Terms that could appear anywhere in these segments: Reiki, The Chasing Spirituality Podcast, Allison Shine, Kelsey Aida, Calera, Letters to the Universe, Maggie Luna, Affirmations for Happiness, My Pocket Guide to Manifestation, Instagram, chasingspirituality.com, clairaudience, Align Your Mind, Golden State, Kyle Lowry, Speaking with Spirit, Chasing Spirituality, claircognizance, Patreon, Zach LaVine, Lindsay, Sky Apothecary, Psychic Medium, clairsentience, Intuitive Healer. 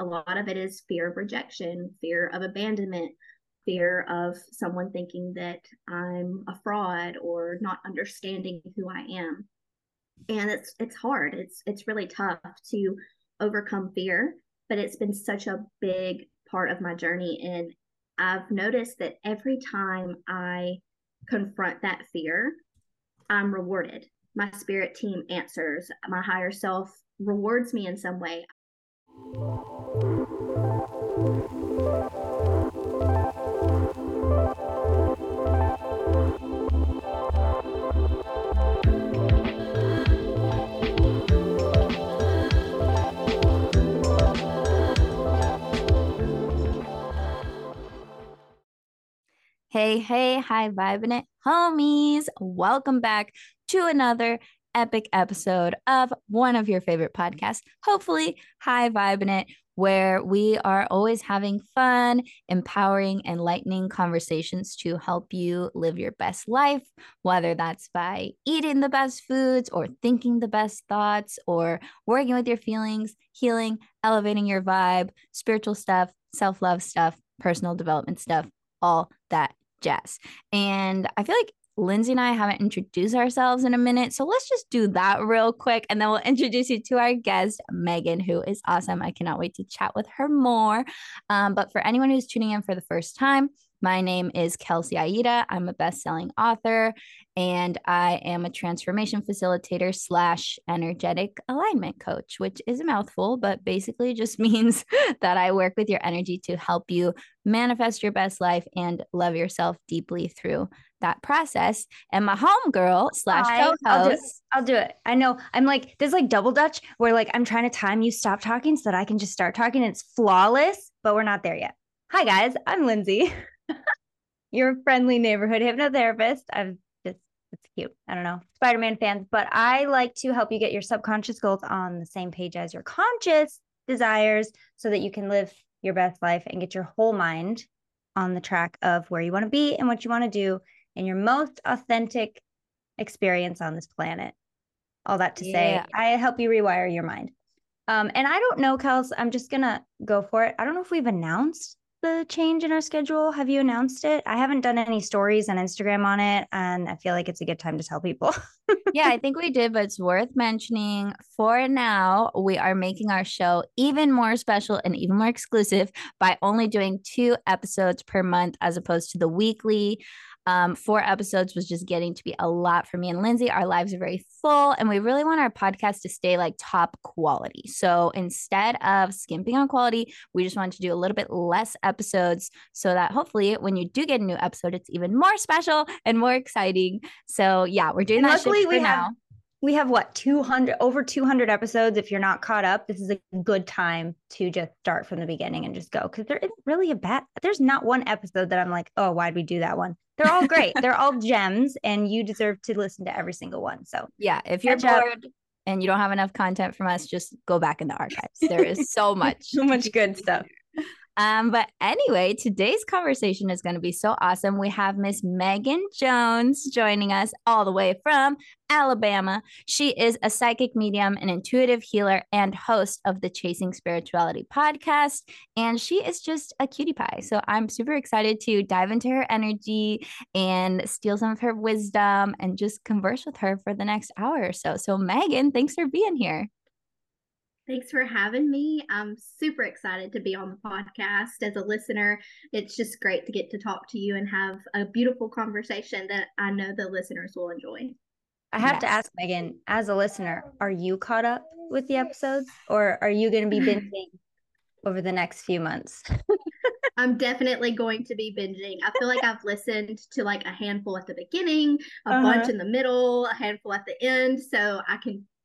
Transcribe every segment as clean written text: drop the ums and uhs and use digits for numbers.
A lot of it is fear of rejection, fear of abandonment, fear of someone thinking that I'm a fraud or not understanding who I am. And it's hard. It's really tough to overcome fear, but it's been such a big part of my journey. And I've noticed that every time I confront that fear, I'm rewarded. My spirit team answers. My higher self rewards me in some way. Hey, hey, hi, vibing it, homies. Welcome back to another epic episode of one of your favorite podcasts, hopefully, Hi Vibing It, where we are always having fun, empowering, enlightening conversations to help you live your best life, whether that's by eating the best foods or thinking the best thoughts or working with your feelings, healing, elevating your vibe, spiritual stuff, self-love stuff, personal development stuff, all that jazz. And I feel like Lindsay and I haven't introduced ourselves in a minute, so let's just do that real quick, and then we'll introduce you to our guest, Megan, who is awesome. I cannot wait to chat with her more. But for anyone who's tuning in for the first time, my name is Kelsey Aida. I'm a best-selling author, and I am a transformation facilitator / energetic alignment coach, which is a mouthful, but basically just means that I work with your energy to help you manifest your best life and love yourself deeply through that process. And my homegirl / co-host. I'll do it. I know. I'm like, there's like double dutch where like I'm trying to time you stop talking so that I can just start talking. It's flawless, but we're not there yet. Hi guys, I'm Lindsay. Your friendly neighborhood hypnotherapist. It's cute. I don't know. Spider-Man fans, but I like to help you get your subconscious goals on the same page as your conscious desires so that you can live your best life and get your whole mind on the track of where you want to be and what you want to do and your most authentic experience on this planet. All that to say, I help you rewire your mind. And I don't know, Kels, I'm just going to go for it. I don't know if we've announced the change in our schedule. Have you announced it? I haven't done any stories on Instagram on it, and I feel like it's a good time to tell people. Yeah, I think we did, but it's worth mentioning. For now, we are making our show even more special and even more exclusive by only doing 2 episodes per month as opposed to the weekly. 4 episodes was just getting to be a lot for me and Lindsay. Our lives are very full, and we really want our podcast to stay like top quality. So instead of skimping on quality, we just wanted to do a little bit less episodes so that hopefully when you do get a new episode, it's even more special and more exciting. So yeah, we're doing that. Luckily, we have what, 200 episodes. If you're not caught up, this is a good time to just start from the beginning and just go, because there isn't really there's not one episode that I'm like, oh, why'd we do that one? They're all great. They're all gems, and you deserve to listen to every single one. So yeah, if you're bored and you don't have enough content from us, just go back in the archives. There is so much, so much good stuff. But anyway, today's conversation is going to be so awesome. We have Miss Megan Jones joining us all the way from Alabama. She is a psychic medium, an intuitive healer, and host of the Chasing Spirituality podcast. And she is just a cutie pie. So I'm super excited to dive into her energy and steal some of her wisdom and just converse with her for the next hour or so. So Megan, thanks for being here. Thanks for having me. I'm super excited to be on the podcast as a listener. It's just great to get to talk to you and have a beautiful conversation that I know the listeners will enjoy. I have to ask, Megan, as a listener, are you caught up with the episodes, or are you going to be binging over the next few months? I'm definitely going to be binging. I feel like I've listened to like a handful at the beginning, a bunch in the middle, a handful at the end. So I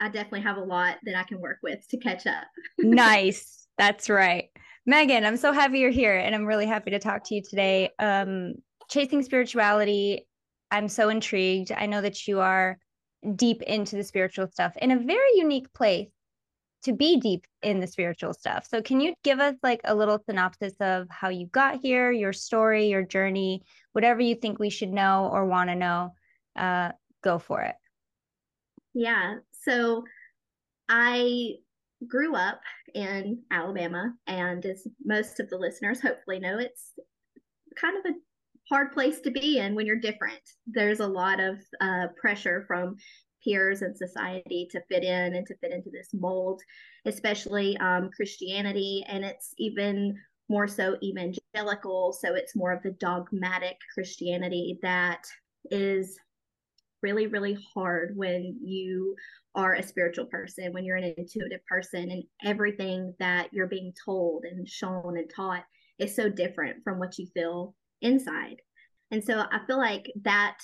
definitely have a lot that I can work with to catch up. Nice. That's right. Megan, I'm so happy you're here, and I'm really happy to talk to you today. Chasing Spirituality, I'm so intrigued. I know that you are deep into the spiritual stuff in a very unique place to be deep in the spiritual stuff. So can you give us like a little synopsis of how you got here, your story, your journey, whatever you think we should know or want to know, go for it. Yeah. So I grew up in Alabama, and as most of the listeners hopefully know, it's kind of a hard place to be in when you're different. There's a lot of pressure from peers and society to fit in and to fit into this mold, especially Christianity, and it's even more so evangelical. So it's more of the dogmatic Christianity that is really, really hard when you are a spiritual person, when you're an intuitive person, and everything that you're being told and shown and taught is so different from what you feel inside. And so I feel like that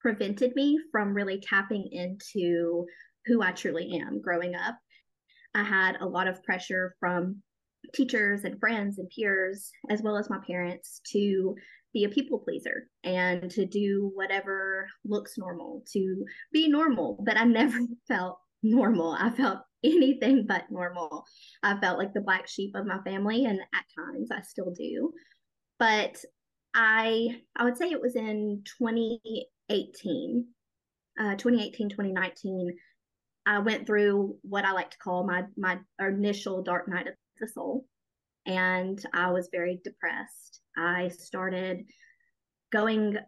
prevented me from really tapping into who I truly am. Growing up, I had a lot of pressure from teachers and friends and peers, as well as my parents, to be a people pleaser and to do whatever looks normal, to be normal. But I never felt normal. I felt anything but normal. I felt like the black sheep of my family, and at times I still do. But I would say it was in 2019, I went through what I like to call my initial dark night of the soul, and I was very depressed. I started going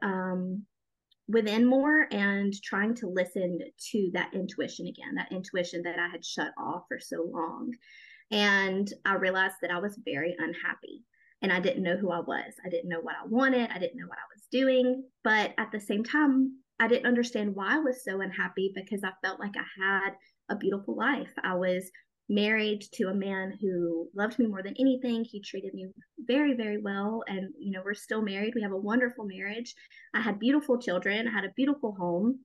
within more and trying to listen to that intuition again, that intuition that I had shut off for so long. And I realized that I was very unhappy. And I didn't know who I was. I didn't know what I wanted. I didn't know what I was doing. But at the same time, I didn't understand why I was so unhappy, because I felt like I had a beautiful life. I was married to a man who loved me more than anything. He treated me very, very well. And, you know, we're still married. We have a wonderful marriage. I had beautiful children. I had a beautiful home.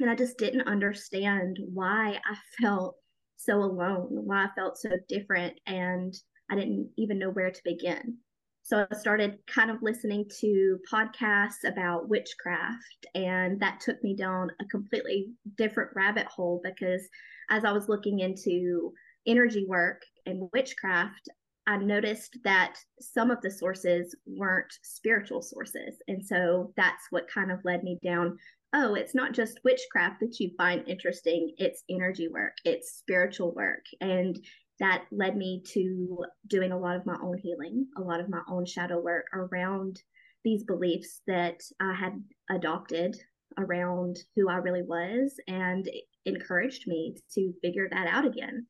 And I just didn't understand why I felt so alone, why I felt so different. And I didn't even know where to begin. So I started kind of listening to podcasts about witchcraft, and that took me down a completely different rabbit hole, because as I was looking into energy work and witchcraft, I noticed that some of the sources weren't spiritual sources. And so that's what kind of led me down, oh, it's not just witchcraft that you find interesting, it's energy work, it's spiritual work. And that led me to doing a lot of my own healing, a lot of my own shadow work around these beliefs that I had adopted around who I really was, and it encouraged me to figure that out again.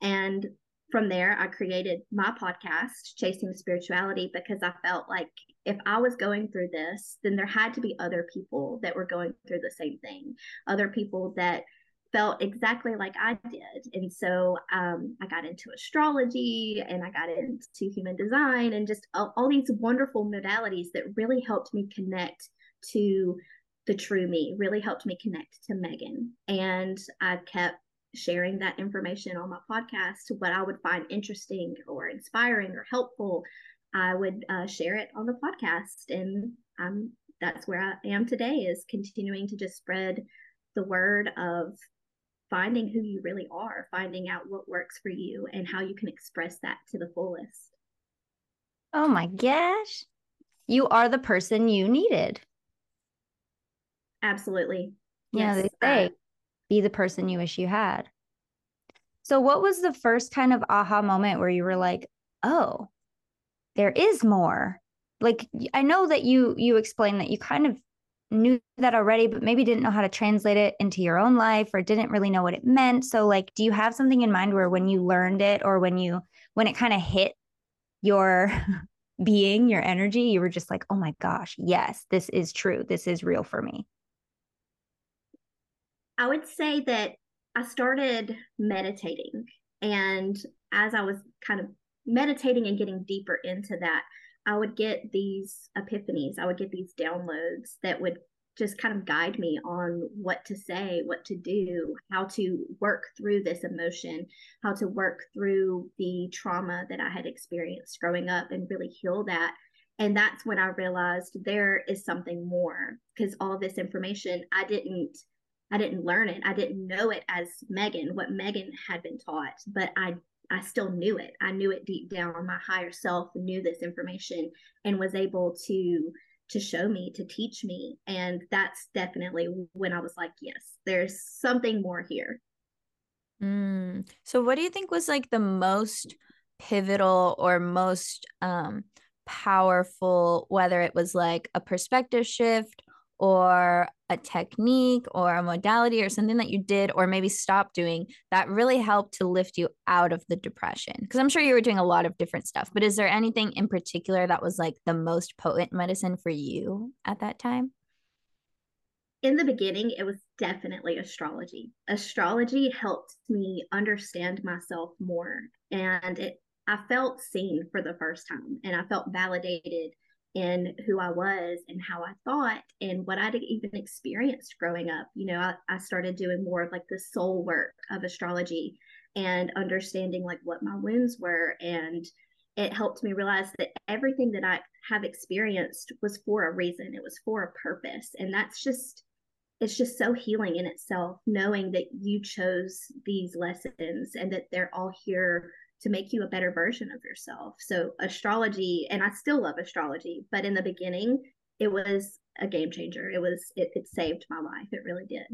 And from there, I created my podcast, Chasing Spirituality, because I felt like if I was going through this, then there had to be other people that were going through the same thing, other people that felt exactly like I did. And so I got into astrology, and I got into human design, and just all these wonderful modalities that really helped me connect to the true me, really helped me connect to Megan. And I kept sharing that information on my podcast, what I would find interesting or inspiring or helpful. I would share it on the podcast. And that's where I am today, is continuing to just spread the word of finding who you really are, finding out what works for you and how you can express that to the fullest. Oh my gosh. You are the person you needed. Absolutely. Yeah, yes. They say, be the person you wish you had. So what was the first kind of aha moment where you were like, oh, there is more? Like, I know that you explained that you kind of knew that already, but maybe didn't know how to translate it into your own life, or didn't really know what it meant. So like, do you have something in mind where when you learned it, or when it kind of hit your being, your energy, you were just like, oh my gosh, yes, this is true. This is real for me. I would say that I started meditating. And as I was kind of meditating and getting deeper into that, I would get these epiphanies. I would get these downloads that would just kind of guide me on what to say, what to do, how to work through this emotion, how to work through the trauma that I had experienced growing up and really heal that. And that's when I realized there is something more, because all this information, I didn't learn it. I didn't know it as Megan, what Megan had been taught, but I still knew it. I knew it deep down. My higher self knew this information and was able to show me, to teach me. And that's definitely when I was like, yes, there's something more here. So what do you think was like the most pivotal or most powerful, whether it was like a perspective shift or a technique or a modality or something that you did or maybe stopped doing that really helped to lift you out of the depression? Because I'm sure you were doing a lot of different stuff, but is there anything in particular that was like the most potent medicine for you at that time? In the beginning, it was definitely astrology. Astrology helped me understand myself more, and I felt seen for the first time, and I felt validated in who I was and how I thought and what I'd even experienced growing up. You know, I started doing more of like the soul work of astrology and understanding like what my wounds were, and it helped me realize that everything that I have experienced was for a reason. It was for a purpose, and that's just, it's just so healing in itself, knowing that you chose these lessons and that they're all here to make you a better version of yourself. So astrology, and I still love astrology, but in the beginning, it was a game changer. It saved my life. It really did.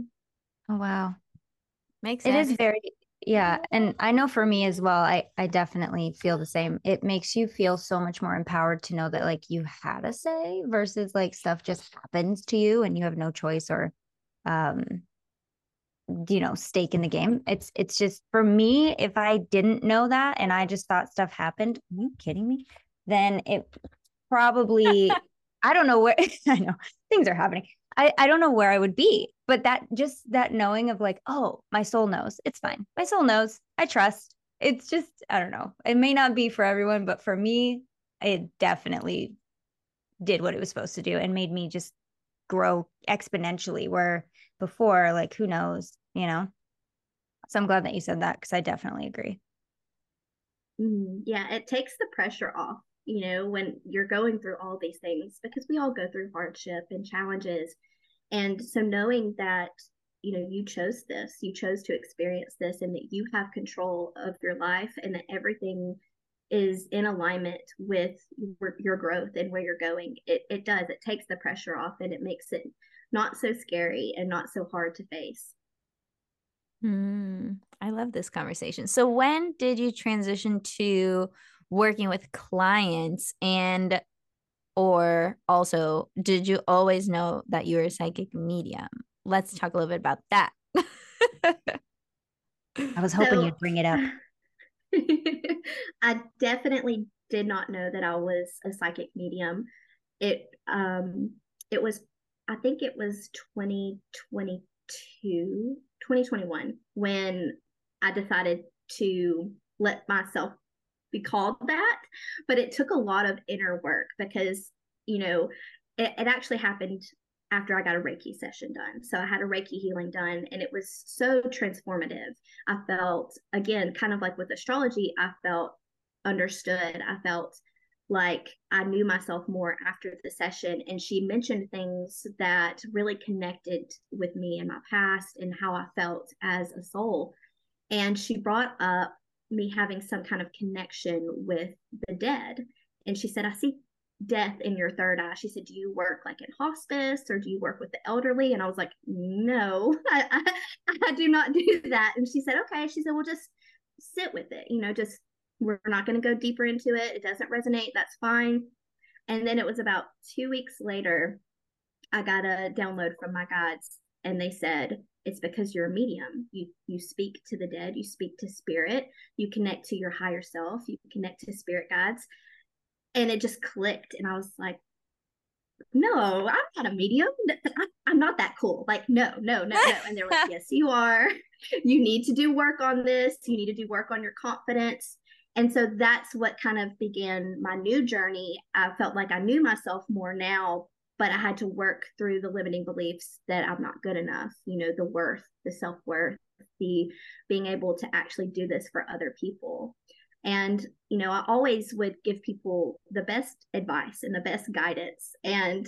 Oh, wow. Makes sense. It is very, yeah. And I know for me as well, I definitely feel the same. It makes you feel so much more empowered to know that like you had a say versus like stuff just happens to you and you have no choice or, you know, stake in the game. It's just, for me, if I didn't know that and I just thought stuff happened, are you kidding me? Then it probably, I don't know where, I know things are happening. I don't know where I would be, but that knowing of like, oh, my soul knows, it's fine. My soul knows, I trust. It's just, I don't know. It may not be for everyone, but for me, it definitely did what it was supposed to do and made me just grow exponentially, where before, like, who knows, you know? So I'm glad that you said that, because I definitely agree. Yeah, it takes the pressure off, you know, when you're going through all these things, because we all go through hardship and challenges. And so knowing that, you know, you chose this, you chose to experience this, and that you have control of your life, and that everything is in alignment with your growth and where you're going. It does. It takes the pressure off, and it makes it not so scary and not so hard to face. I love this conversation. So when did you transition to working with clients, and or also did you always know that you were a psychic medium? Let's talk a little bit about that. I was hoping you'd bring it up. I definitely did not know that I was a psychic medium. It was, I think it was 2021 when I decided to let myself be called that, but it took a lot of inner work because, you know, it actually happened after I got a Reiki session done. So I had a Reiki healing done, and it was so transformative. I felt, again, kind of like with astrology, I felt understood. I felt like I knew myself more after the session. And she mentioned things that really connected with me in my past and how I felt as a soul. And she brought up me having some kind of connection with the dead. And she said, I see death in your third eye. She said, do you work like in hospice, or do you work with the elderly? And I was like, no, I do not do that. And she said, okay. She said, well, just sit with it. You know, just, we're not going to go deeper into it. It doesn't resonate. That's fine. And then it was about 2 weeks later, I got a download from my guides, and they said, it's because you're a medium. You speak to the dead. You speak to spirit. You connect to your higher self. You connect to spirit guides. And it just clicked. And I was like, no, I'm not a medium. I'm not that cool. Like, no. And they're like, yes, you are. You need to do work on this. You need to do work on your confidence. And so that's what kind of began my new journey. I felt like I knew myself more now, but I had to work through the limiting beliefs that I'm not good enough, you know, the worth, the self-worth, the being able to actually do this for other people. And, you know, I always would give people the best advice and the best guidance. And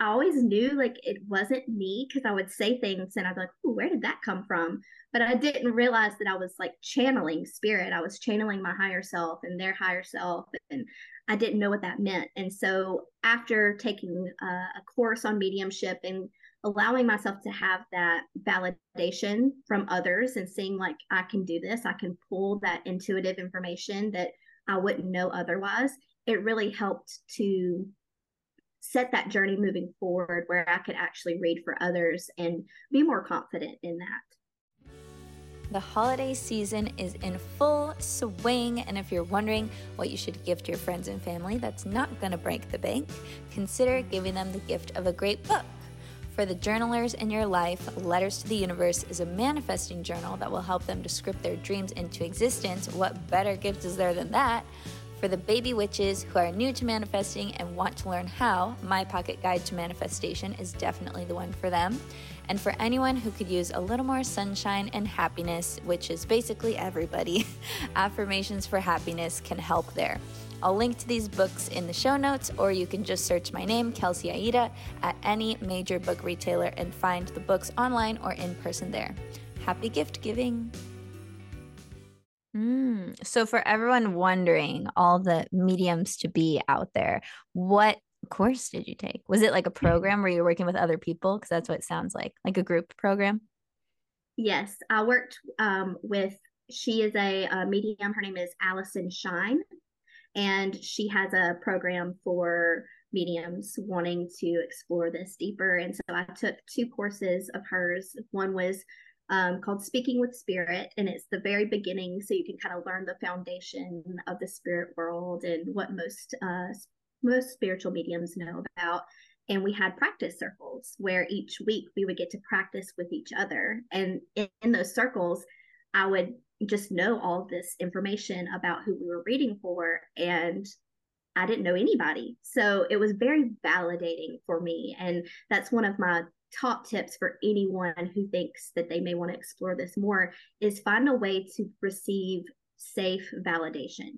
I always knew like it wasn't me, because I would say things and I'd be like, ooh, where did that come from? But I didn't realize that I was like channeling spirit. I was channeling my higher self and their higher self. And I didn't know what that meant. And so after taking a course on mediumship and allowing myself to have that validation from others and seeing like, I can do this, I can pull that intuitive information that I wouldn't know otherwise, it really helped to set that journey moving forward where I could actually read for others and be more confident in that. The holiday season is in full swing, and if you're wondering what you should gift your friends and family that's not going to break the bank, consider giving them the gift of a great book. For the journalers in your life, Letters to the Universe is a manifesting journal that will help them to script their dreams into existence. What better gift is there than that? For the baby witches who are new to manifesting and want to learn how, My Pocket Guide to Manifestation is definitely the one for them. And for anyone who could use a little more sunshine and happiness, which is basically everybody, Affirmations for Happiness can help there. I'll link to these books in the show notes, or you can just search my name, Kelsey Aida, at any major book retailer and find the books online or in person there. Happy gift giving. So for everyone wondering, all the mediums to be out there, what course did you take? Was it like a program where you're working with other people? Because that's what it sounds like a group program. Yes, I worked with, she is a medium. Her name is Allison Shine. And she has a program for mediums wanting to explore this deeper. And so I took two courses of hers. One was called Speaking with Spirit, and it's the very beginning. So you can kind of learn the foundation of the spirit world and what most spiritual mediums know about. And we had practice circles where each week we would get to practice with each other. And in those circles, I would just know all this information about who we were reading for, and I didn't know anybody. So it was very validating for me. And that's one of my top tips for anyone who thinks that they may want to explore this more, is find a way to receive safe validation.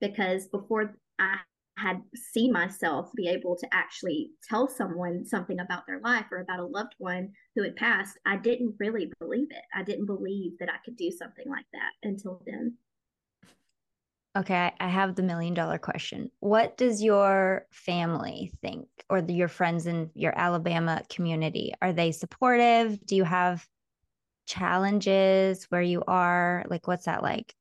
Because before I had seen myself be able to actually tell someone something about their life or about a loved one who had passed, I didn't really believe it. I didn't believe that I could do something like that until then. Okay, I have the $1 million question. What does your family think, or your friends in your Alabama community? Are they supportive? Do you have challenges where you are? Like, what's that like?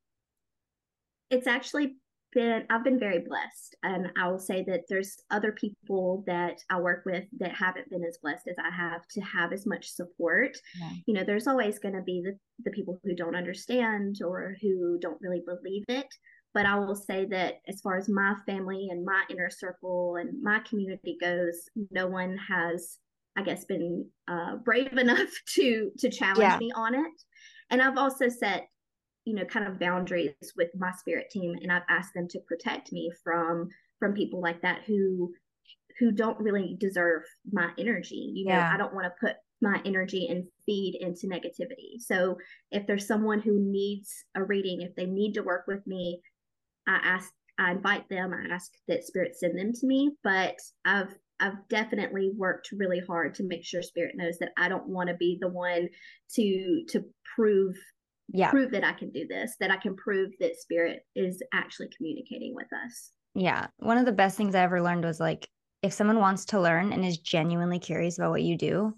It's actually I've been very blessed, and I will say that there's other people that I work with that haven't been as blessed as I have to have as much support. Yeah. You know, there's always going to be the people who don't understand or who don't really believe it. But I will say that as far as my family and my inner circle and my community goes, no one has, I guess, been brave enough to challenge me on it. And I've also set, you know, kind of boundaries with my spirit team. And I've asked them to protect me from people like that who don't really deserve my energy. You know, I don't want to put my energy and feed into negativity. So if there's someone who needs a reading, if they need to work with me, I invite them, I ask that spirit send them to me. But I've definitely worked really hard to make sure spirit knows that I don't want to be the one to prove that I can do this, that I can prove that spirit is actually communicating with us. Yeah. One of the best things I ever learned was, like, if someone wants to learn and is genuinely curious about what you do,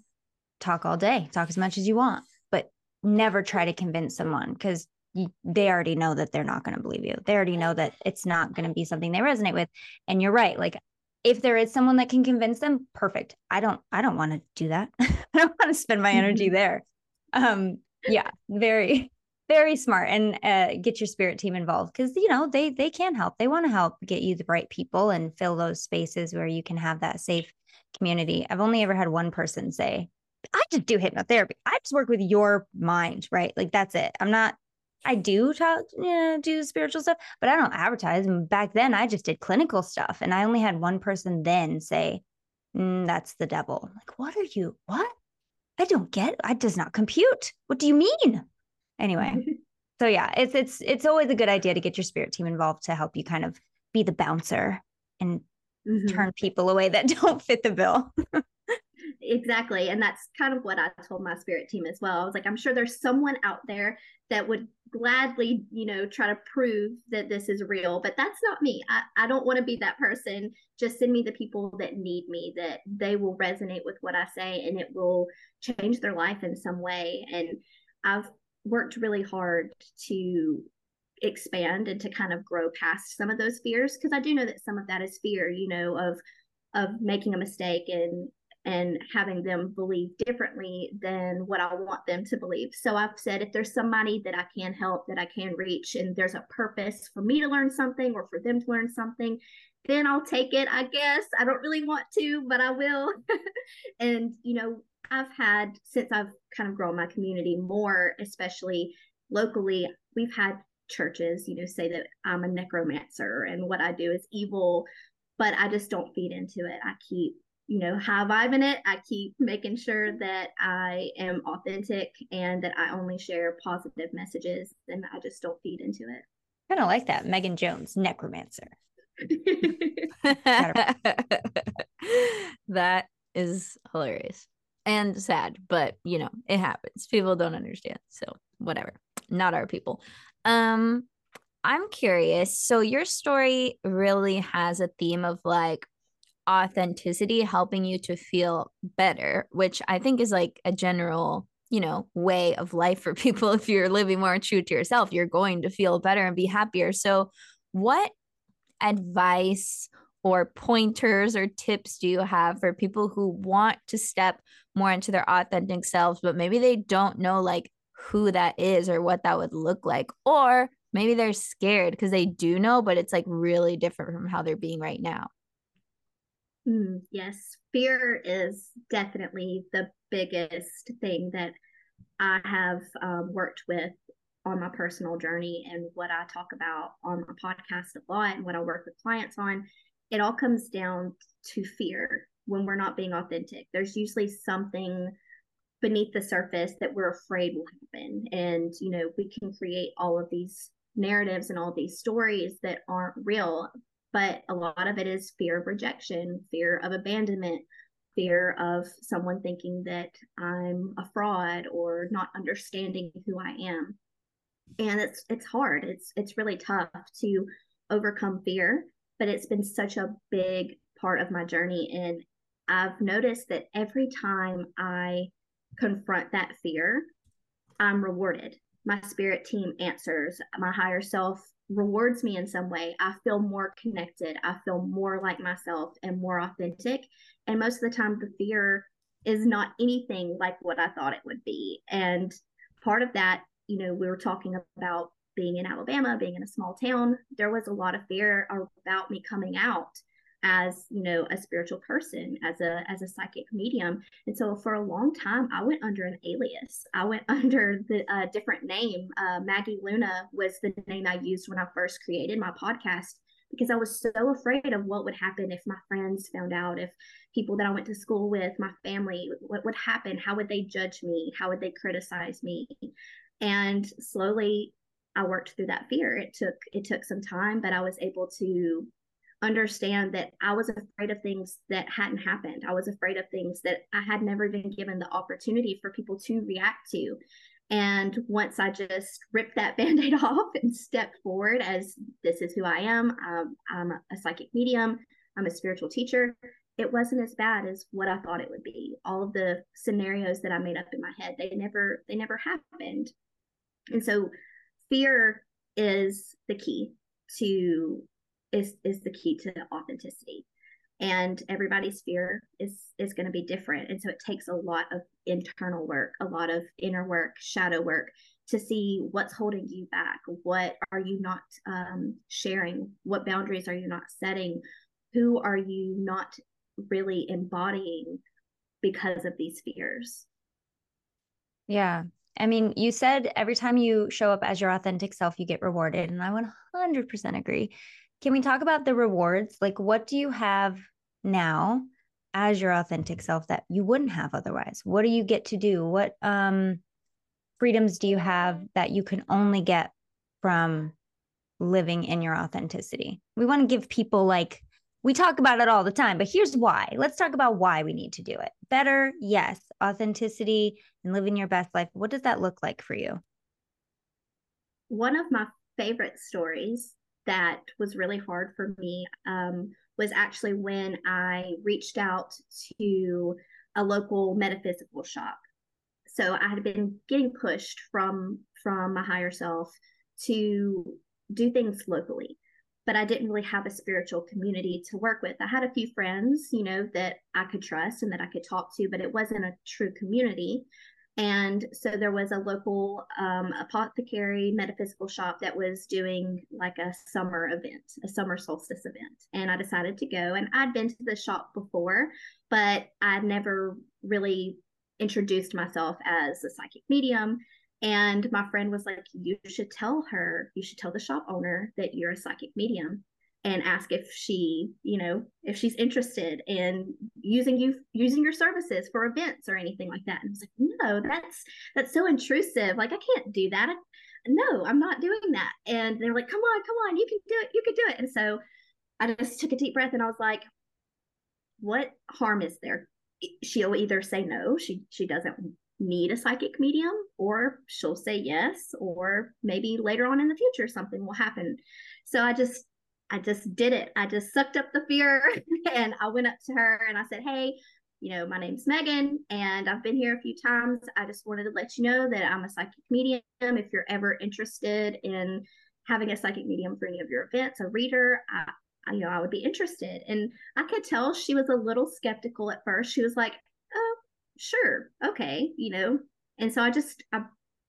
talk all day, talk as much as you want, but never try to convince someone, because they already know that they're not going to believe you. They already know that it's not going to be something they resonate with. And you're right. Like, if there is someone that can convince them, perfect. I don't want to do that. I don't want to spend my energy there. Yeah. Very, very smart. And get your spirit team involved, because, you know, they can help. They want to help get you the right people and fill those spaces where you can have that safe community. I've only ever had one person say, I just do hypnotherapy. I just work with your mind, right? Like, that's it. I do talk, do spiritual stuff, but I don't advertise. And back then I just did clinical stuff. And I only had one person then say, that's the devil. I'm like, what are you? What? I don't get it. It does not compute. What do you mean? Anyway. So yeah, it's always a good idea to get your spirit team involved to help you kind of be the bouncer and turn people away that don't fit the bill. Exactly. And that's kind of what I told my spirit team as well. I was like, I'm sure there's someone out there that would gladly, you know, try to prove that this is real, but that's not me. I don't want to be that person. Just send me the people that need me, that they will resonate with what I say and it will change their life in some way. And I've worked really hard to expand and to kind of grow past some of those fears, because I do know that some of that is fear, you know, of making a mistake and having them believe differently than what I want them to believe. So I've said, if there's somebody that I can help, that I can reach, and there's a purpose for me to learn something or for them to learn something, then I'll take it, I guess. I don't really want to, but I will. And, you know, I've had, since I've kind of grown my community more, especially locally, we've had churches, you know, say that I'm a necromancer and what I do is evil, but I just don't feed into it. I keep, you know, high vibing it. I keep making sure that I am authentic and that I only share positive messages, and I just don't feed into it. Kind of like that. Megan Jones, necromancer. That is hilarious and sad, but you know, it happens. People don't understand. So whatever, not our people. I'm curious. So your story really has a theme of like authenticity helping you to feel better, which I think is like a general, you know, way of life for people. If you're living more true to yourself, you're going to feel better and be happier. So what advice or pointers or tips do you have for people who want to step more into their authentic selves, but maybe they don't know like who that is or what that would look like, or maybe they're scared because they do know, but it's like really different from how they're being right now? Yes, fear is definitely the biggest thing that I have worked with on my personal journey, and what I talk about on my podcast a lot and what I work with clients on. It all comes down to fear when we're not being authentic. There's usually something beneath the surface that we're afraid will happen. And, you know, we can create all of these narratives and all these stories that aren't real. But a lot of it is fear of rejection, fear of abandonment, fear of someone thinking that I'm a fraud or not understanding who I am. And it's hard. It's really tough to overcome fear, but it's been such a big part of my journey. And I've noticed that every time I confront that fear, I'm rewarded. My spirit team answers. My higher self rewards me in some way. I feel more connected. I feel more like myself and more authentic. And most of the time, the fear is not anything like what I thought it would be. And part of that, you know, we were talking about being in Alabama, being in a small town. There was a lot of fear about me coming out as, you know, a spiritual person, as a psychic medium. And so for a long time, I went under an alias. I went under the different name. Maggie Luna was the name I used when I first created my podcast, because I was so afraid of what would happen if my friends found out, if people that I went to school with, my family, what would happen? How would they judge me? How would they criticize me? And slowly I worked through that fear. It took some time, but I was able to understand that I was afraid of things that hadn't happened. I was afraid of things that I had never been given the opportunity for people to react to. And once I just ripped that Band-Aid off and stepped forward as, this is who I am, I'm a psychic medium, I'm a spiritual teacher, it wasn't as bad as what I thought it would be. All of the scenarios that I made up in my head, they never happened. And so fear is the key to authenticity. And everybody's fear is going to be different. And so it takes a lot of internal work, a lot of inner work, shadow work, to see what's holding you back. What are you not sharing? What boundaries are you not setting? Who are you not really embodying because of these fears? Yeah. I mean, you said every time you show up as your authentic self, you get rewarded. And I 100% agree. Can we talk about the rewards? Like, what do you have now as your authentic self that you wouldn't have otherwise? What do you get to do? What freedoms do you have that you can only get from living in your authenticity? We want to give people like We talk about it all the time, but here's why. Let's talk about why we need to do it. Better, yes. Authenticity and living your best life. What does that look like for you? One of my favorite stories that was really hard for me was actually when I reached out to a local metaphysical shop. So I had been getting pushed from my higher self to do things locally, but I didn't really have a spiritual community to work with. I had a few friends, you know, that I could trust and that I could talk to, but it wasn't a true community. And so there was a local apothecary metaphysical shop that was doing like a summer event, a summer solstice event. And I decided to go, and I'd been to the shop before, but I never really introduced myself as a psychic medium. And my friend was like, you should tell her, you should tell the shop owner that you're a psychic medium and ask if she, you know, if she's interested in using your services for events or anything like that. And I was like, no, that's so intrusive. Like, I can't do that. No, I'm not doing that. And they're like, come on, you can do it. You can do it. And so I just took a deep breath and I was like, what harm is there? She'll either say no, she doesn't need a psychic medium, or she'll say yes, or maybe later on in the future something will happen. So I just did it. I just sucked up the fear and I went up to her and I said, hey, you know, my name's Megan and I've been here a few times. I just wanted to let you know that I'm a psychic medium. If you're ever interested in having a psychic medium for any of your events, a reader, I would be interested. And I could tell she was a little skeptical at first. She was like, oh, sure. Okay. You know? And so I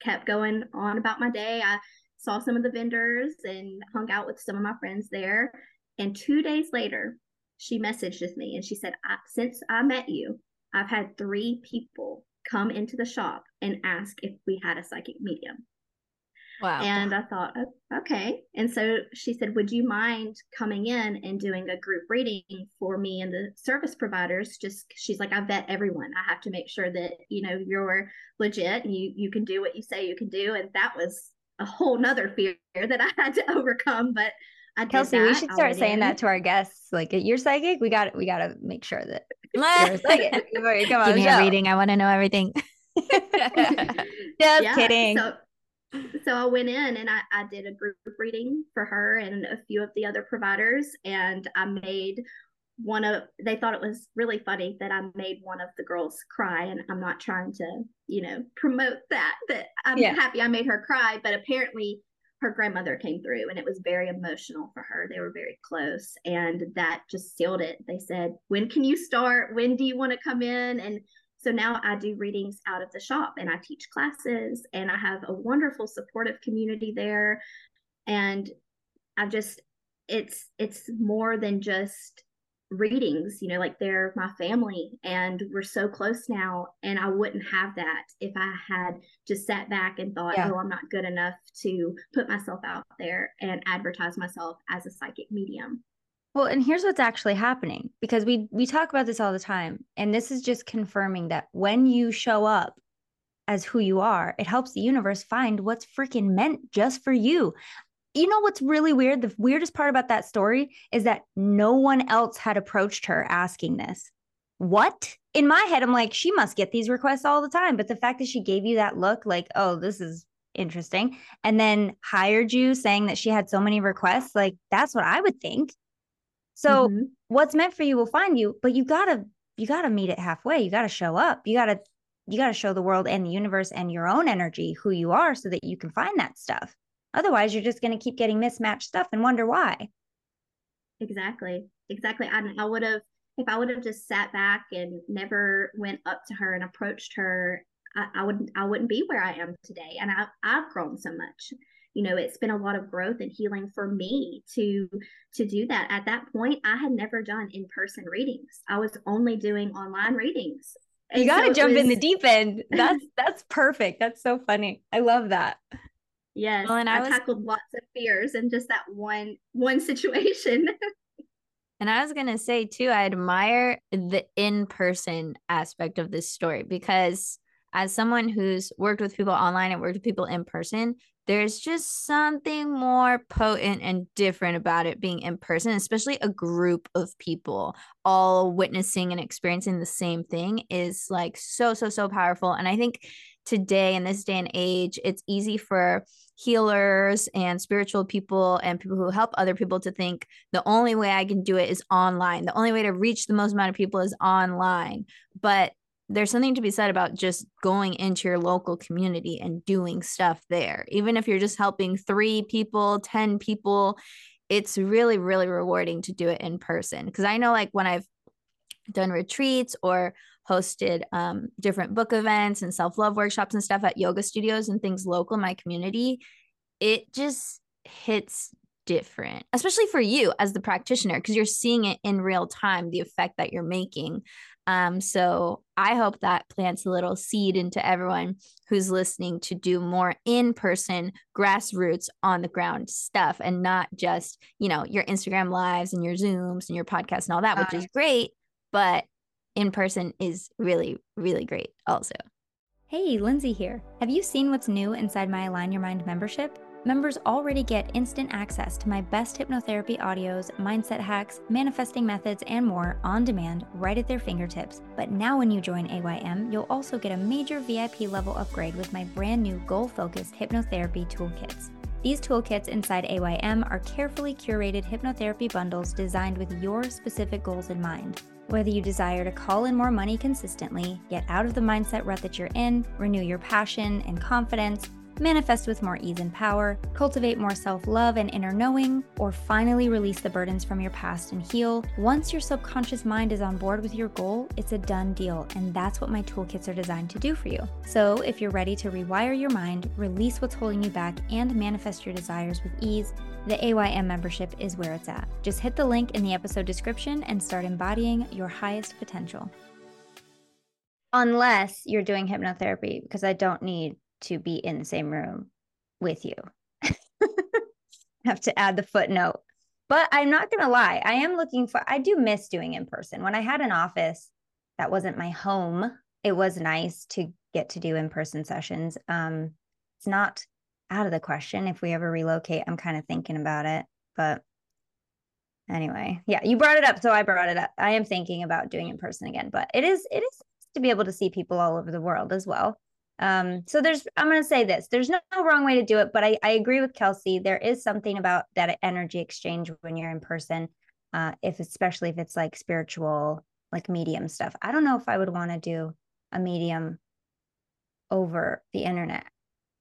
kept going on about my day. I saw some of the vendors and hung out with some of my friends there. And 2 days later, she messaged me and she said, since I met you, I've had 3 people come into the shop and ask if we had a psychic medium. Wow. And I thought, oh, okay. And so she said, would you mind coming in and doing a group reading for me and the service providers? Just, she's like, I vet everyone. I have to make sure that, you know, you're legit and you can do what you say you can do. And that was a whole nother fear that I had to overcome. But I Kelsey, we should start saying that to our guests. Like, you're psychic. We got to make sure that you're psychic. Come on, give me a reading. I want to know everything. Just kidding. So I went in and I did a group reading for her and a few of the other providers. And I made they thought it was really funny that I made one of the girls cry. And I'm not trying to, you know, promote that I'm happy I made her cry, but apparently her grandmother came through and it was very emotional for her. They were very close and that just sealed it. They said, when can you start? When do you want to come in? And so now I do readings out of the shop and I teach classes and I have a wonderful supportive community there. And I've just, it's more than just readings, you know, like they're my family and we're so close now. And I wouldn't have that if I had just sat back and thought, oh, I'm not good enough to put myself out there and advertise myself as a psychic medium. Well, and here's what's actually happening, because we talk about this all the time. And this is just confirming that when you show up as who you are, it helps the universe find what's freaking meant just for you. You know what's really weird? The weirdest part about that story is that no one else had approached her asking this. What? In my head, I'm like, she must get these requests all the time. But the fact that she gave you that look like, oh, this is interesting, and then hired you saying that she had so many requests, like, that's what I would think. So what's meant for you will find you, but you gotta meet it halfway. You gotta show up. You gotta show the world and the universe and your own energy who you are so that you can find that stuff. Otherwise, you're just gonna keep getting mismatched stuff and wonder why. Exactly. And I would have, if I would have just sat back and never went up to her and approached her, I wouldn't be where I am today. And I've grown so much. You know, it's been a lot of growth and healing for me to do that. At that point, I had never done in-person readings. I was only doing online readings. And you got to jump in the deep end. That's perfect. That's so funny. I love that. Yes. Well, and I tackled lots of fears in just that one situation. And I was going to say too, I admire the in-person aspect of this story, because as someone who's worked with people online and worked with people in person, there's just something more potent and different about it being in person, especially a group of people all witnessing and experiencing the same thing is like so powerful. And I think today in this day and age, it's easy for healers and spiritual people and people who help other people to think the only way I can do it is online. The only way to reach the most amount of people is online. But there's something to be said about just going into your local community and doing stuff there. Even if you're just helping 3 people, 10 people, it's really, really rewarding to do it in person. Because I know like when I've done retreats or hosted different book events and self-love workshops and stuff at yoga studios and things local in my community, it just hits different, especially for you as the practitioner, because you're seeing it in real time, the effect that you're making. So I hope that plants a little seed into everyone who's listening to do more in-person, grassroots, on-the-ground stuff and not just, you know, your Instagram lives and your Zooms and your podcast and all that, which is great, but in-person is really, really great also. Hey, Lindsay here. Have you seen what's new inside my Align Your Mind membership? Members already get instant access to my best hypnotherapy audios, mindset hacks, manifesting methods, and more on demand right at their fingertips. But now when you join AYM, you'll also get a major VIP level upgrade with my brand new goal-focused hypnotherapy toolkits. These toolkits inside AYM are carefully curated hypnotherapy bundles designed with your specific goals in mind. Whether you desire to call in more money consistently, get out of the mindset rut that you're in, renew your passion and confidence, manifest with more ease and power, cultivate more self-love and inner knowing, or finally release the burdens from your past and heal. Once your subconscious mind is on board with your goal, it's a done deal, and that's what my toolkits are designed to do for you. So if you're ready to rewire your mind, release what's holding you back, and manifest your desires with ease, the AYM membership is where it's at. Just hit the link in the episode description and start embodying your highest potential. Unless you're doing hypnotherapy, because I don't need to be in the same room with you. Have to add the footnote. But I'm not going to lie. I do miss doing in person. When I had an office that wasn't my home, it was nice to get to do in-person sessions. It's not out of the question. If we ever relocate, I'm kind of thinking about it. But anyway, yeah, you brought it up. So I brought it up. I am thinking about doing in person again, but it is nice to be able to see people all over the world as well. So I'm going to say this, there's no wrong way to do it, but I agree with Kelsey. There is something about that energy exchange when you're in person, especially if it's like spiritual, like medium stuff. I don't know if I would want to do a medium over the internet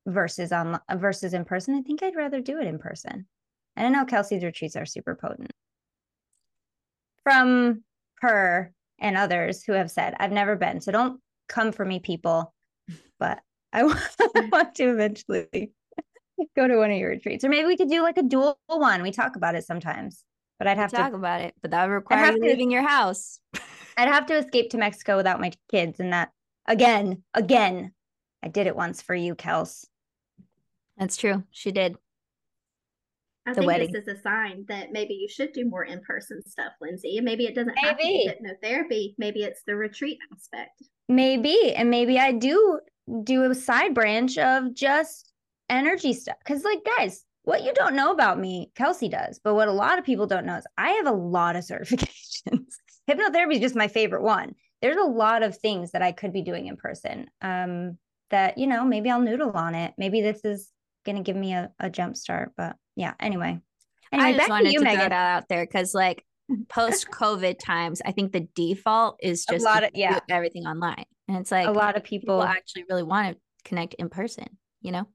versus in person. I think I'd rather do it in person. And I know Kelsey's retreats are super potent from her and others who have said, I've never been, so don't come for me, people. But I want to eventually go to one of your retreats, or maybe we could do like a dual one. We talk about it sometimes, but I'd have to talk about it. But that would require you leaving your house. I'd have to escape to Mexico without my kids, and that again, I did it once for you, Kels. That's true. She did. I think this is a sign that maybe you should do more in-person stuff, Lindsay. And maybe it doesn't have to be hypnotherapy. Maybe it's the retreat aspect. Maybe. And maybe I do a side branch of just energy stuff. Because like, guys, what you don't know about me, Kelsey does. But what a lot of people don't know is I have a lot of certifications. Hypnotherapy is just my favorite one. There's a lot of things that I could be doing in person that, you know, maybe I'll noodle on it. Maybe this is going to give me a jump start. But yeah, anyway, I just wanted to throw that out there because like post COVID times, I think the default is just do everything online. And it's like a lot of people actually really want to connect in person, you know?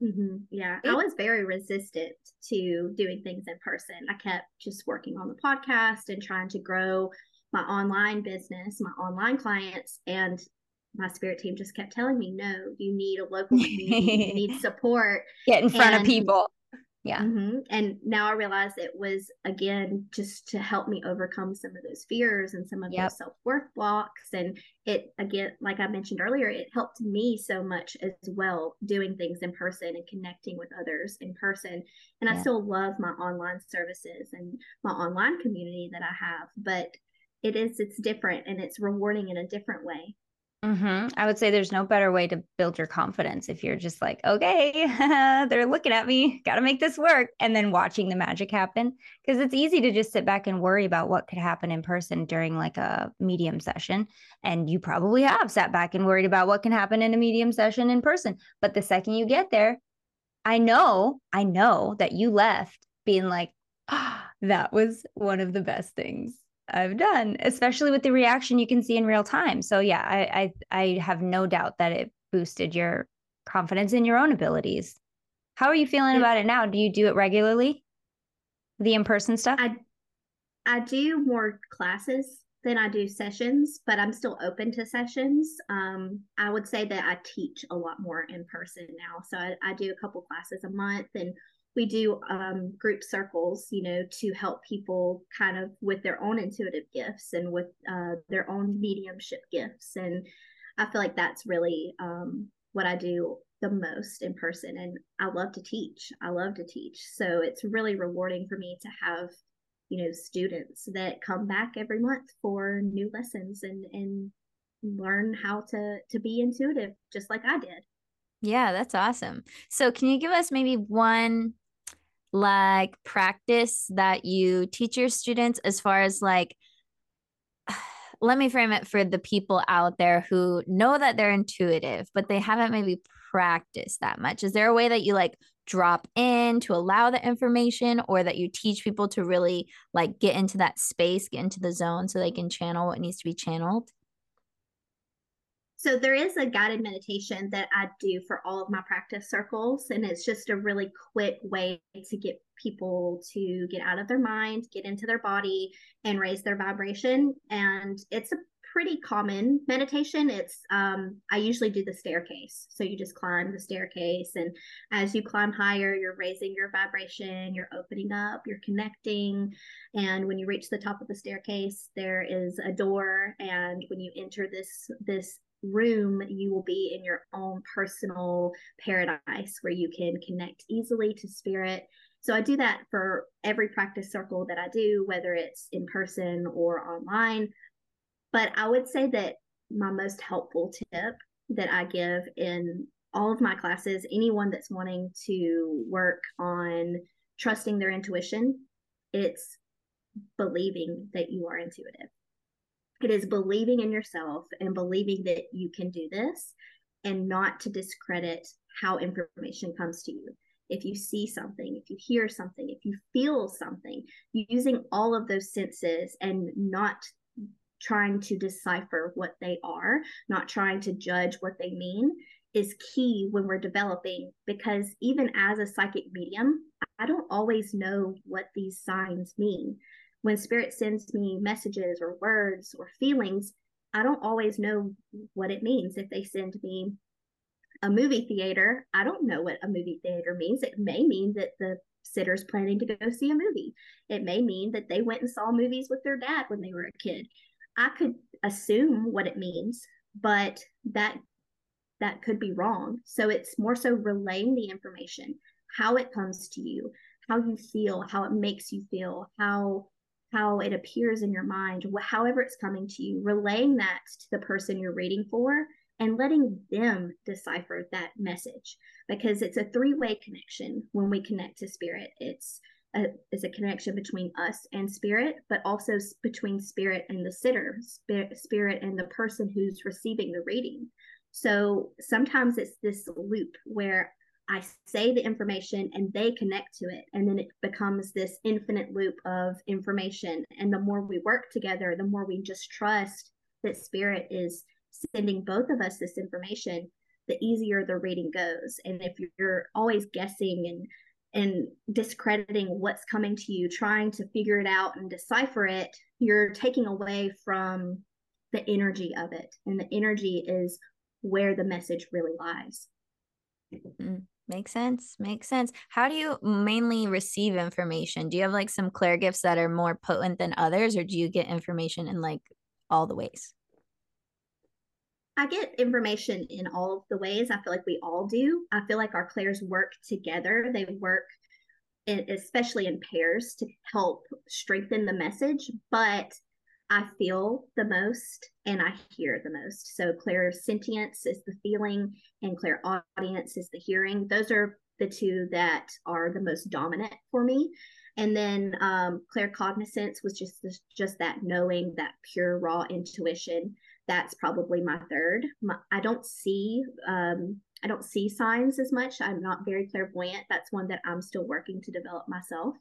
Mm-hmm. Yeah. I was very resistant to doing things in person. I kept just working on the podcast and trying to grow my online business, my online clients, and my spirit team just kept telling me, no, you need a local community, you need support. Get in front of people. Yeah. Mm-hmm. And now I realize it was, again, just to help me overcome some of those fears and some of those self-worth blocks. And it, again, like I mentioned earlier, it helped me so much as well, doing things in person and connecting with others in person. And I still love my online services and my online community that I have, but it's different and it's rewarding in a different way. I would say there's no better way to build your confidence if you're just like, okay, they're looking at me, got to make this work. And then watching the magic happen, because it's easy to just sit back and worry about what could happen in person during like a medium session. And you probably have sat back and worried about what can happen in a medium session in person. But the second you get there, I know that you left being like, ah, that was one of the best things I've done, especially with the reaction you can see in real time. So yeah, I have no doubt that it boosted your confidence in your own abilities. How are you feeling about it now? Do you do it regularly? The in-person stuff? I do more classes than I do sessions, but I'm still open to sessions. I would say that I teach a lot more in person now. So I do a couple classes a month, and we do group circles, you know, to help people kind of with their own intuitive gifts and with their own mediumship gifts. And I feel like that's really what I do the most in person. And I love to teach. So it's really rewarding for me to have, you know, students that come back every month for new lessons and learn how to be intuitive, just like I did. Yeah, that's awesome. So can you give us maybe one like practice that you teach your students, as far as like, let me frame it for the people out there who know that they're intuitive, but they haven't maybe practiced that much. Is there a way that you like drop in to allow the information, or that you teach people to really like get into that space, get into the zone so they can channel what needs to be channeled? So there is a guided meditation that I do for all of my practice circles, and it's just a really quick way to get people to get out of their mind, get into their body, and raise their vibration. And it's a pretty common meditation. It's I usually do the staircase. So you just climb the staircase, and as you climb higher, you're raising your vibration, you're opening up, you're connecting. And when you reach the top of the staircase, there is a door, and when you enter this room, you will be in your own personal paradise where you can connect easily to spirit. So I do that for every practice circle that I do, whether it's in person or online. But I would say that my most helpful tip that I give in all of my classes, anyone that's wanting to work on trusting their intuition, it's believing that you are intuitive. It is believing in yourself and believing that you can do this, and not to discredit how information comes to you. If you see something, if you hear something, if you feel something, using all of those senses and not trying to decipher what they are, not trying to judge what they mean, is key when we're developing, because even as a psychic medium, I don't always know what these signs mean. When spirit sends me messages or words or feelings, I don't always know what it means. If they send me a movie theater, I don't know what a movie theater means. It may mean that the sitter's planning to go see a movie. It may mean that they went and saw movies with their dad when they were a kid. I could assume what it means, but that could be wrong. So it's more so relaying the information, how it comes to you, how you feel, how it makes you feel, how it appears in your mind, however it's coming to you, relaying that to the person you're reading for and letting them decipher that message, because it's a three-way connection when we connect to spirit. It's a connection between us and spirit, but also between spirit and the sitter, spirit and the person who's receiving the reading. So sometimes it's this loop where I say the information and they connect to it. And then it becomes this infinite loop of information. And the more we work together, the more we just trust that spirit is sending both of us this information, the easier the reading goes. And if you're always guessing and discrediting what's coming to you, trying to figure it out and decipher it, you're taking away from the energy of it. And the energy is where the message really lies. Makes sense. How do you mainly receive information? Do you have like some clair gifts that are more potent than others, or do you get information in like all the ways? I get information in all of the ways. I feel like we all do. I feel like our clairs work together. They work especially in pairs to help strengthen the message, but I feel the most and I hear the most. So clairsentience is the feeling and clairaudience is the hearing. Those are the two that are the most dominant for me. And then claircognizance was just that knowing, that pure, raw intuition. That's probably my third. I don't see signs as much. I'm not very clairvoyant. That's one that I'm still working to develop myself.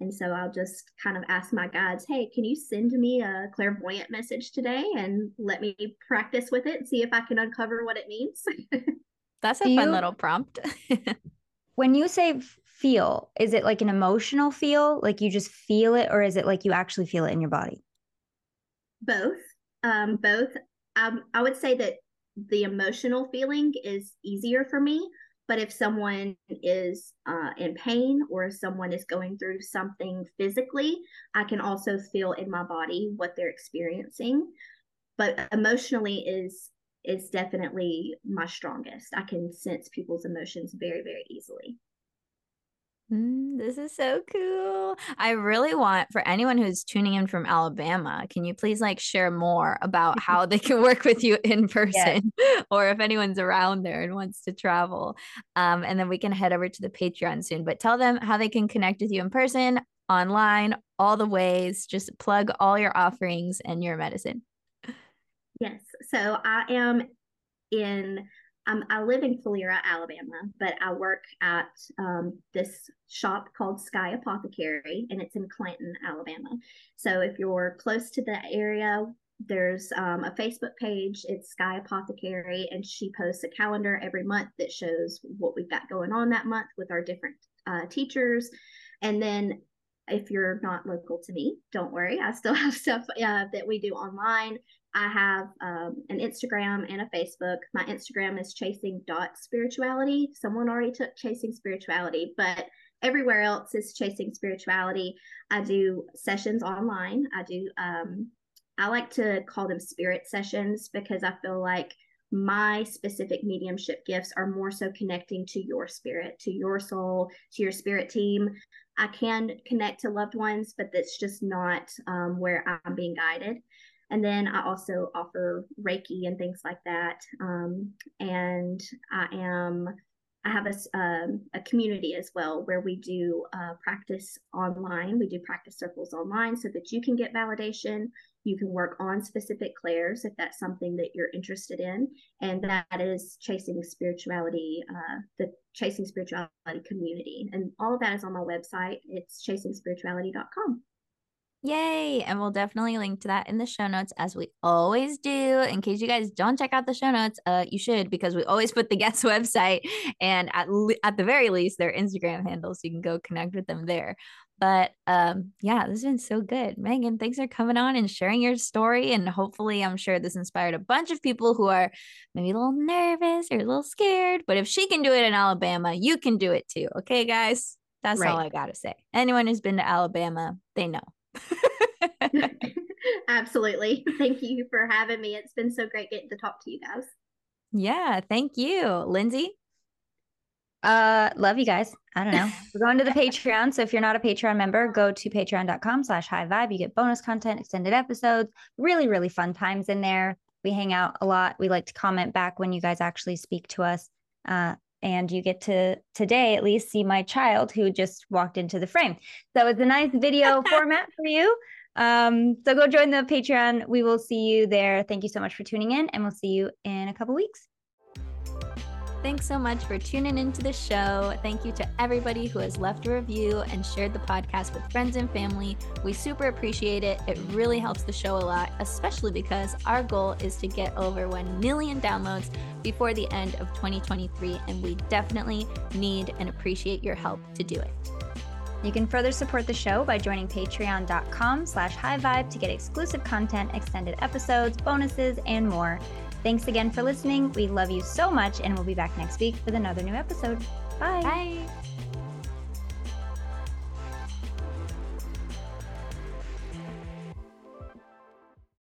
And so I'll just kind of ask my guides, hey, can you send me a clairvoyant message today and let me practice with it, see if I can uncover what it means. That's a fun little prompt. When you say feel, is it like an emotional feel? Like you just feel it, or is it like you actually feel it in your body? Both. Both. I would say that the emotional feeling is easier for me, but if someone is in pain or if someone is going through something physically, I can also feel in my body what they're experiencing. But emotionally is definitely my strongest. I can sense people's emotions very, very easily. This is so cool. I really want, for anyone who's tuning in from Alabama, can you please like share more about how they can work with you in person? Yes. Or if anyone's around there and wants to travel. And then we can head over to the Patreon soon, but tell them how they can connect with you in person, online, all the ways, just plug all your offerings and your medicine. Yes. So I live in Calera, Alabama, but I work at this shop called Sky Apothecary, and it's in Clinton, Alabama. So if you're close to the area, there's a Facebook page. It's Sky Apothecary, and she posts a calendar every month that shows what we've got going on that month with our different teachers. And then if you're not local to me, don't worry. I still have stuff that we do online. I have an Instagram and a Facebook. My Instagram is chasing.spirituality. Someone already took Chasing Spirituality, but everywhere else is Chasing Spirituality. I do sessions online. I like to call them spirit sessions because I feel like my specific mediumship gifts are more so connecting to your spirit, to your soul, to your spirit team. I can connect to loved ones, but that's just not where I'm being guided. And then I also offer Reiki and things like that. And I have a community as well where we do practice online. We do practice circles online so that you can get validation. You can work on specific clairs if that's something that you're interested in. And that is Chasing Spirituality, the Chasing Spirituality community. And all of that is on my website. It's chasingspirituality.com. Yay. And we'll definitely link to that in the show notes, as we always do. In case you guys don't check out the show notes, you should, because we always put the guest website and at the very least their Instagram handles. So you can go connect with them there. But yeah, this has been so good. Megan, thanks for coming on and sharing your story. And hopefully, I'm sure this inspired a bunch of people who are maybe a little nervous or a little scared. But if she can do it in Alabama, you can do it too. Okay, guys, that's right. All I got to say. Anyone who's been to Alabama, they know. Absolutely. Thank you for having me. It's been so great getting to talk to you guys. Yeah, thank you. Lindsay? Love you guys. I don't know. We're going to the Patreon. So if you're not a Patreon member, go to patreon.com/highvibe. You get bonus content, extended episodes, really, really fun times in there. We hang out a lot. We like to comment back when you guys actually speak to us. And you get to today at least see my child who just walked into the frame. So it's a nice video format for you. So go join the Patreon. We will see you there. Thank you so much for tuning in, and we'll see you in a couple weeks. Thanks so much for tuning into the show. Thank you to everybody who has left a review and shared the podcast with friends and family. We super appreciate it. It really helps the show a lot, especially because our goal is to get over 1 million downloads before the end of 2023, and we definitely need and appreciate your help to do it. You can further support the show by joining patreon.com/highvibe to get exclusive content, extended episodes, bonuses, and more. Thanks again for listening. We love you so much, and we'll be back next week with another new episode. Bye. Bye.